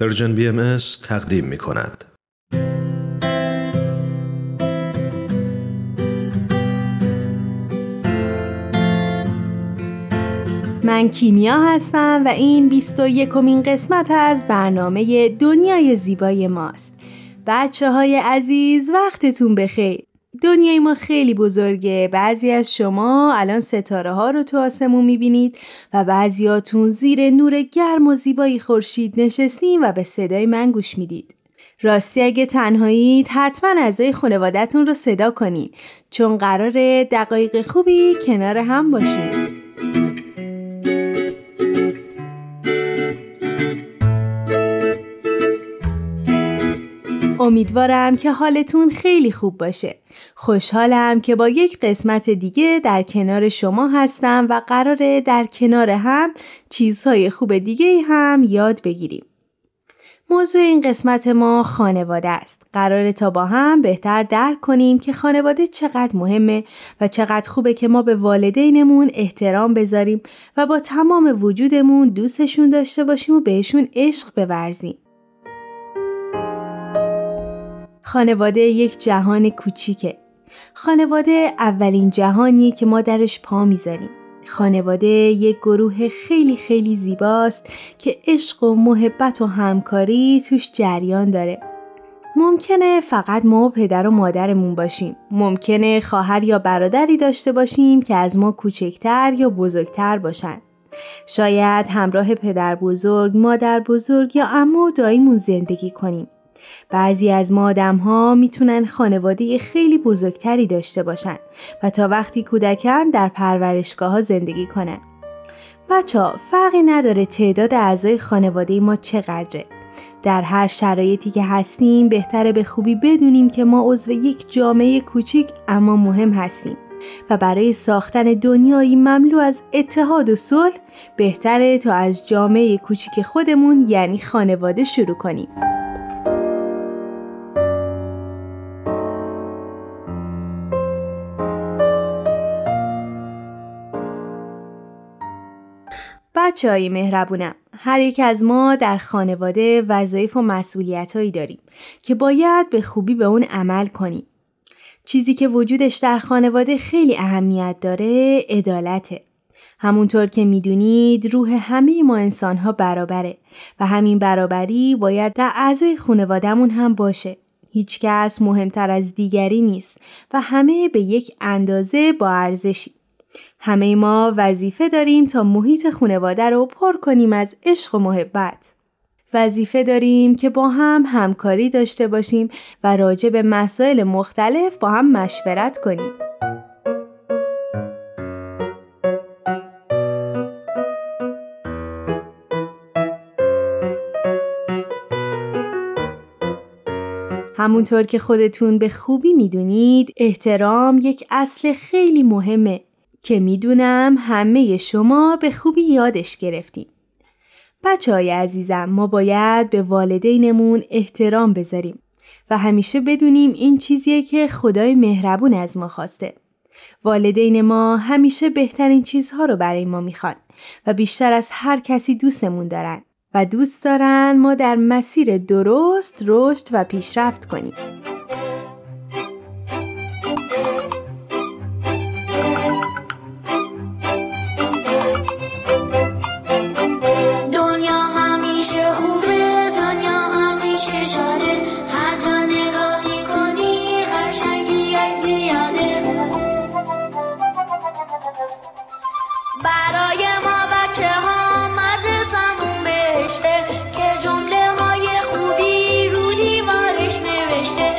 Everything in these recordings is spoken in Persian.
پرژن بیاماس تقدیم می‌کند. من کیمیا هستم و این 21مین قسمت از برنامه دنیای زیبای ماست. بچه‌های عزیز وقتتون بخیر. دنیای ما خیلی بزرگه. بعضی از شما الان ستاره ها رو تو آسمون میبینید و بعضیاتون زیر نور گرم و زیبایی خورشید نشستین و به صدای من گوش میدید. راستی اگه تنهایید حتما اعضای خانوادتون رو صدا کنید، چون قراره دقایق خوبی کنار هم باشید. امیدوارم که حالتون خیلی خوب باشه. خوشحالم که با یک قسمت دیگه در کنار شما هستم و قراره در کنار هم چیزهای خوب دیگه هم یاد بگیریم. موضوع این قسمت ما خانواده است. قراره تا با هم بهتر درک کنیم که خانواده چقدر مهمه و چقدر خوبه که ما به والدینمون احترام بذاریم و با تمام وجودمون دوستشون داشته باشیم و بهشون عشق بورزیم. خانواده یک جهان کوچیکه. خانواده اولین جهانیه که ما درش پا میذاریم. خانواده یک گروه خیلی خیلی زیباست که عشق و محبت و همکاری توش جریان داره. ممکنه فقط ما پدر و مادرمون باشیم. ممکنه خواهر یا برادری داشته باشیم که از ما کوچکتر یا بزرگتر باشن. شاید همراه پدر بزرگ، مادر بزرگ یا عمو و داییمون زندگی کنیم. بعضی از ما آدم ها میتونن خانواده خیلی بزرگتری داشته باشن و تا وقتی کودکن در پرورشگاه ها زندگی کنن. بچه ها فرقی نداره تعداد اعضای خانواده ما چقدره. در هر شرایطی که هستیم بهتره به خوبی بدونیم که ما عضو یک جامعه کوچیک اما مهم هستیم و برای ساختن دنیایی مملو از اتحاد و صلح بهتره تا از جامعه کوچیک خودمون یعنی خانواده شروع کنیم. بچه‌های مهربونم، هر یک از ما در خانواده وظایف و مسئولیت‌هایی داریم که باید به خوبی به اون عمل کنیم. چیزی که وجودش در خانواده خیلی اهمیت داره عدالته. همونطور که میدونید روح همه ما انسان‌ها برابره و همین برابری باید در اعضای خانواده‌مون هم باشه. هیچ کس مهمتر از دیگری نیست و همه به یک اندازه با ارزشی. همه ما وظیفه داریم تا محیط خانواده رو پر کنیم از عشق و محبت. وظیفه داریم که با هم همکاری داشته باشیم و راجع به مسائل مختلف با هم مشورت کنیم. همونطور که خودتون به خوبی میدونید، احترام یک اصل خیلی مهمه که میدونم همه شما به خوبی یادش گرفتیم. بچه‌های عزیزم، ما باید به والدینمون احترام بذاریم و همیشه بدونیم این چیزیه که خدای مهربون از ما خواسته. والدین ما همیشه بهترین چیزها رو برای ما میخوان و بیشتر از هر کسی دوستمون دارن و دوست دارن ما در مسیر درست رشد و پیشرفت کنیم. که جمله های خوبی رو دیوارش نوشته.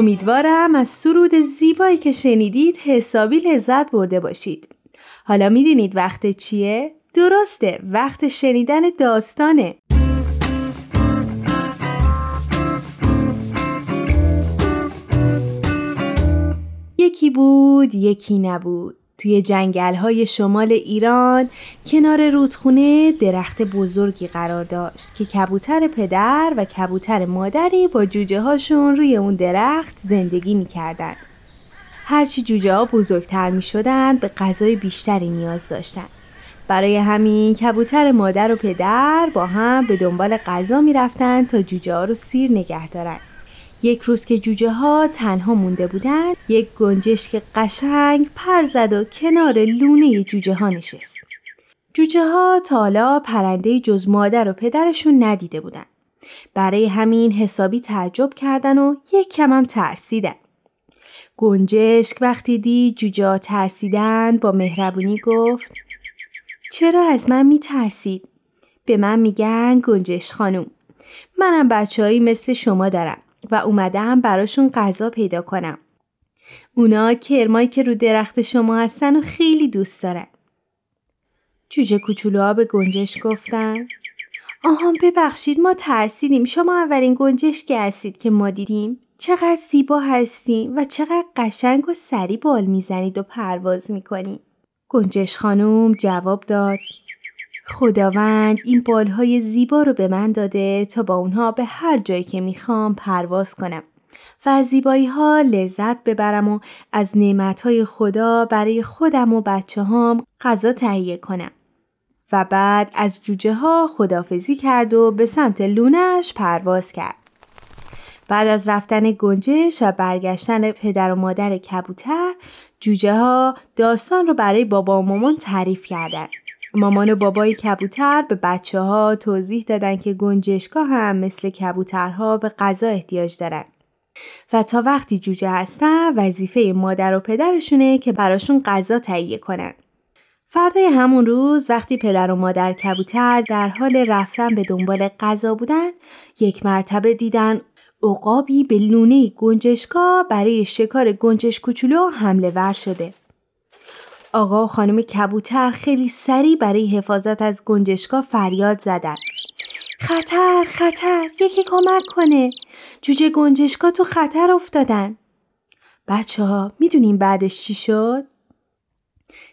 امیدوارم از سرود زیبایی که شنیدید حسابی لذت برده باشید. حالا میدونید وقت چیه؟ درسته، وقت شنیدن داستانه. یکی بود یکی نبود. توی جنگل‌های شمال ایران کنار رودخونه درخت بزرگی قرار داشت که کبوتر پدر و کبوتر مادری با جوجه هاشون روی اون درخت زندگی می‌کردن. هرچی جوجه ها بزرگتر می‌شدن به غذای بیشتری نیاز داشتن. برای همین کبوتر مادر و پدر با هم به دنبال غذا می‌رفتن تا جوجه ها رو سیر نگه دارن. یک روز که جوجه ها تنها مونده بودن، یک گنجشک قشنگ پر زد و کنار لونه جوجه ها نشست. جوجه ها تا حالا پرنده جز مادر و پدرشون ندیده بودن. برای همین حسابی تعجب کردن و یک کم هم ترسیدن. گنجشک وقتی دید جوجه ها ترسیدن با مهربونی گفت: چرا از من می ترسید؟ به من میگن گنجشک خانم. منم بچه‌هایی مثل شما دارم و اومدم براشون غذا پیدا کنم. اونا کرمایی که رو درخت شما هستن و خیلی دوست دارن. جوجه کوچولوها به گنجشک گفتن: آهان ببخشید، ما ترسیدیم. شما اولین گنجشکی هستید که ما دیدیم. چقدر زیبا هستیم و چقدر قشنگ و سری بال میزنید و پرواز میکنید. گنجشک خانم جواب داد: خداوند این بالهای زیبا رو به من داده تا با اونها به هر جایی که میخوام پرواز کنم و از زیبایی ها لذت ببرم و از نعمتهای خدا برای خودم و بچه هام غذا تهیه کنم. و بعد از جوجه ها خداحافظی کرد و به سمت لونش پرواز کرد. بعد از رفتن گنجشک و برگشتن پدر و مادر کبوتر، جوجه ها داستان رو برای بابا و مامان تعریف کردن. مامان و بابای کبوتر به بچه ها توضیح دادن که گنجشکا هم مثل کبوترها به غذا احتیاج دارن و تا وقتی جوجه هستن وظیفه مادر و پدرشونه که براشون غذا تهیه کنن. فردای همون روز وقتی پدر و مادر کبوتر در حال رفتن به دنبال غذا بودن، یک مرتبه دیدن عقابی به لونه گنجشکا برای شکار گنجشک کوچولو حمله ور شده. آقا و خانم کبوتر خیلی سریع برای حفاظت از گنجشکا فریاد زدن: خطر خطر، یکی کمک کنه، جوجه گنجشکا تو خطر افتادن. بچه ها میدونین بعدش چی شد؟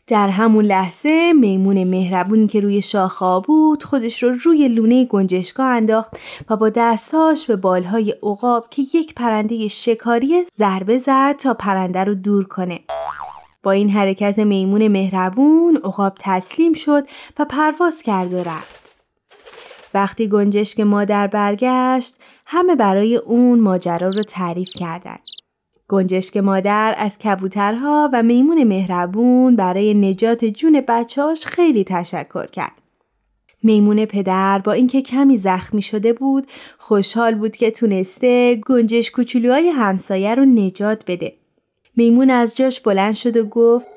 در همون لحظه میمون مهربونی که روی شاخه بود خودش رو روی لونه گنجشکا انداخت و با دستاش به بالهای عقاب که یک پرنده شکاری ضربه زد تا پرنده رو دور کنه. با این حرکت میمون مهربون عقاب تسلیم شد و پرواز کرد و رفت. وقتی گنجشک مادر برگشت، همه برای اون ماجرا رو تعریف کردند. گنجشک مادر از کبوترها و میمون مهربون برای نجات جون بچه‌اش خیلی تشکر کرد. میمون پدر با اینکه کمی زخمی شده بود، خوشحال بود که تونسته گنجشک کوچولوهای همسایه رو نجات بده. میمون از جاش بلند شد و گفت: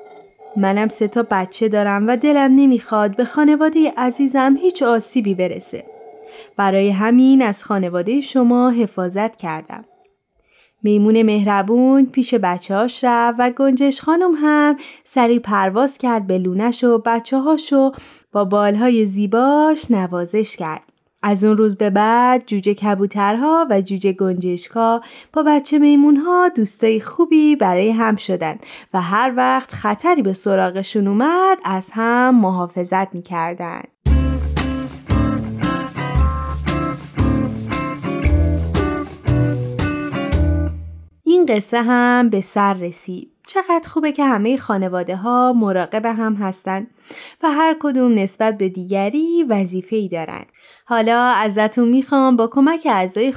منم 3 بچه دارم و دلم نمیخواد به خانواده عزیزم هیچ آسیبی برسه. برای همین از خانواده شما حفاظت کردم. میمون مهربون پیش بچه‌هاش رفت و گنجشک خانم هم سریع پرواز کرد به لونش و بچه‌هاشو با بالهای زیباش نوازش کرد. از اون روز به بعد جوجه کبوترها و جوجه گنجشکا با بچه میمونها دوستای خوبی برای هم شدن و هر وقت خطری به سراغشون اومد از هم محافظت میکردن. این قصه هم به سر رسید. چقدر خوبه که همه خانواده ها مراقب هم هستن و هر کدوم نسبت به دیگری وظیفه‌ای دارن. حالا ازتون میخوام با کمک اعضای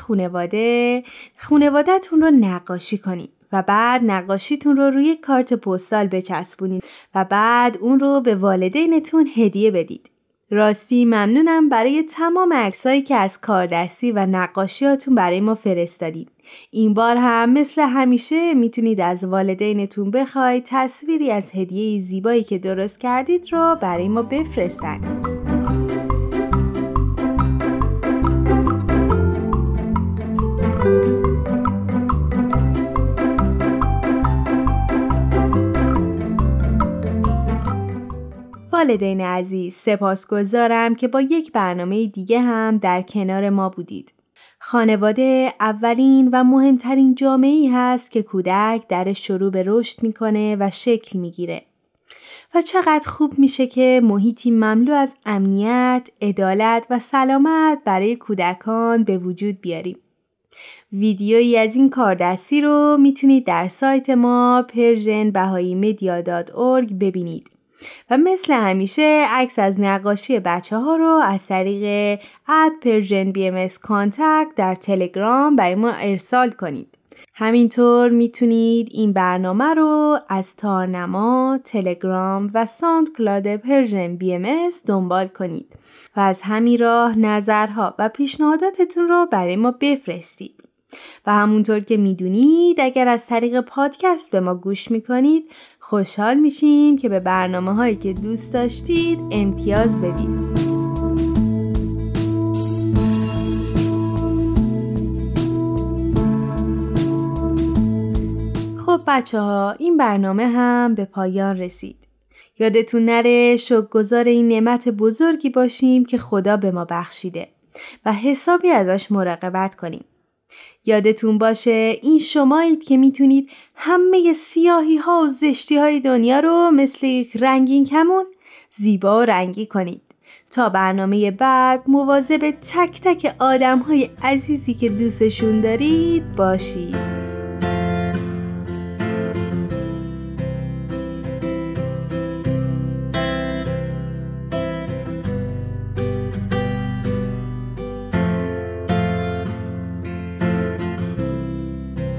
خانواده‌تون رو نقاشی کنید و بعد نقاشیتون رو روی کارت پستال بچسبونید و بعد اون رو به والدینتون هدیه بدید. راستی ممنونم برای تمام عکسایی که از کاردستی و نقاشیاتون برای ما فرستادید. این بار هم مثل همیشه میتونید از والدینتون بخواید تصویری از هدیه زیبایی که درست کردید رو برای ما بفرستن. والدین عزیز سپاسگزارم که با یک برنامه دیگه هم در کنار ما بودید. خانواده اولین و مهمترین جامعه‌ای هست که کودک در شروع به رشد میکنه و شکل میگیره. و چقدر خوب میشه که محیطی مملو از امنیت، عدالت و سلامت برای کودکان به وجود بیاریم. ویدیویی از این کاردستی رو میتونید در سایت ما persianbahaimedia.org ببینید. و مثل همیشه عکس از نقاشی بچه‌ها رو از طریق @persianbmscontact در تلگرام برای ما ارسال کنید. همینطور میتونید این برنامه رو از تارنما، تلگرام و ساند کلاد پرژن BMS دنبال کنید و از همین راه نظرها و پیشنهاداتتون رو برای ما بفرستید. و همونطور که میدونید اگر از طریق پادکست به ما گوش میکنید خوشحال میشیم که به برنامه هایی که دوست داشتید امتیاز بدید. خب بچه ها، این برنامه هم به پایان رسید. یادتون نره شکرگزار این نعمت بزرگی باشیم که خدا به ما بخشیده و حسابی ازش مراقبت کنیم. یادتون باشه این شمایید که میتونید همه سیاهی ها و زشتی های دنیا رو مثل یک رنگین کمون زیبا و رنگی کنید تا برنامه بعد مواظب تک تک آدم های عزیزی که دوستشون دارید باشید.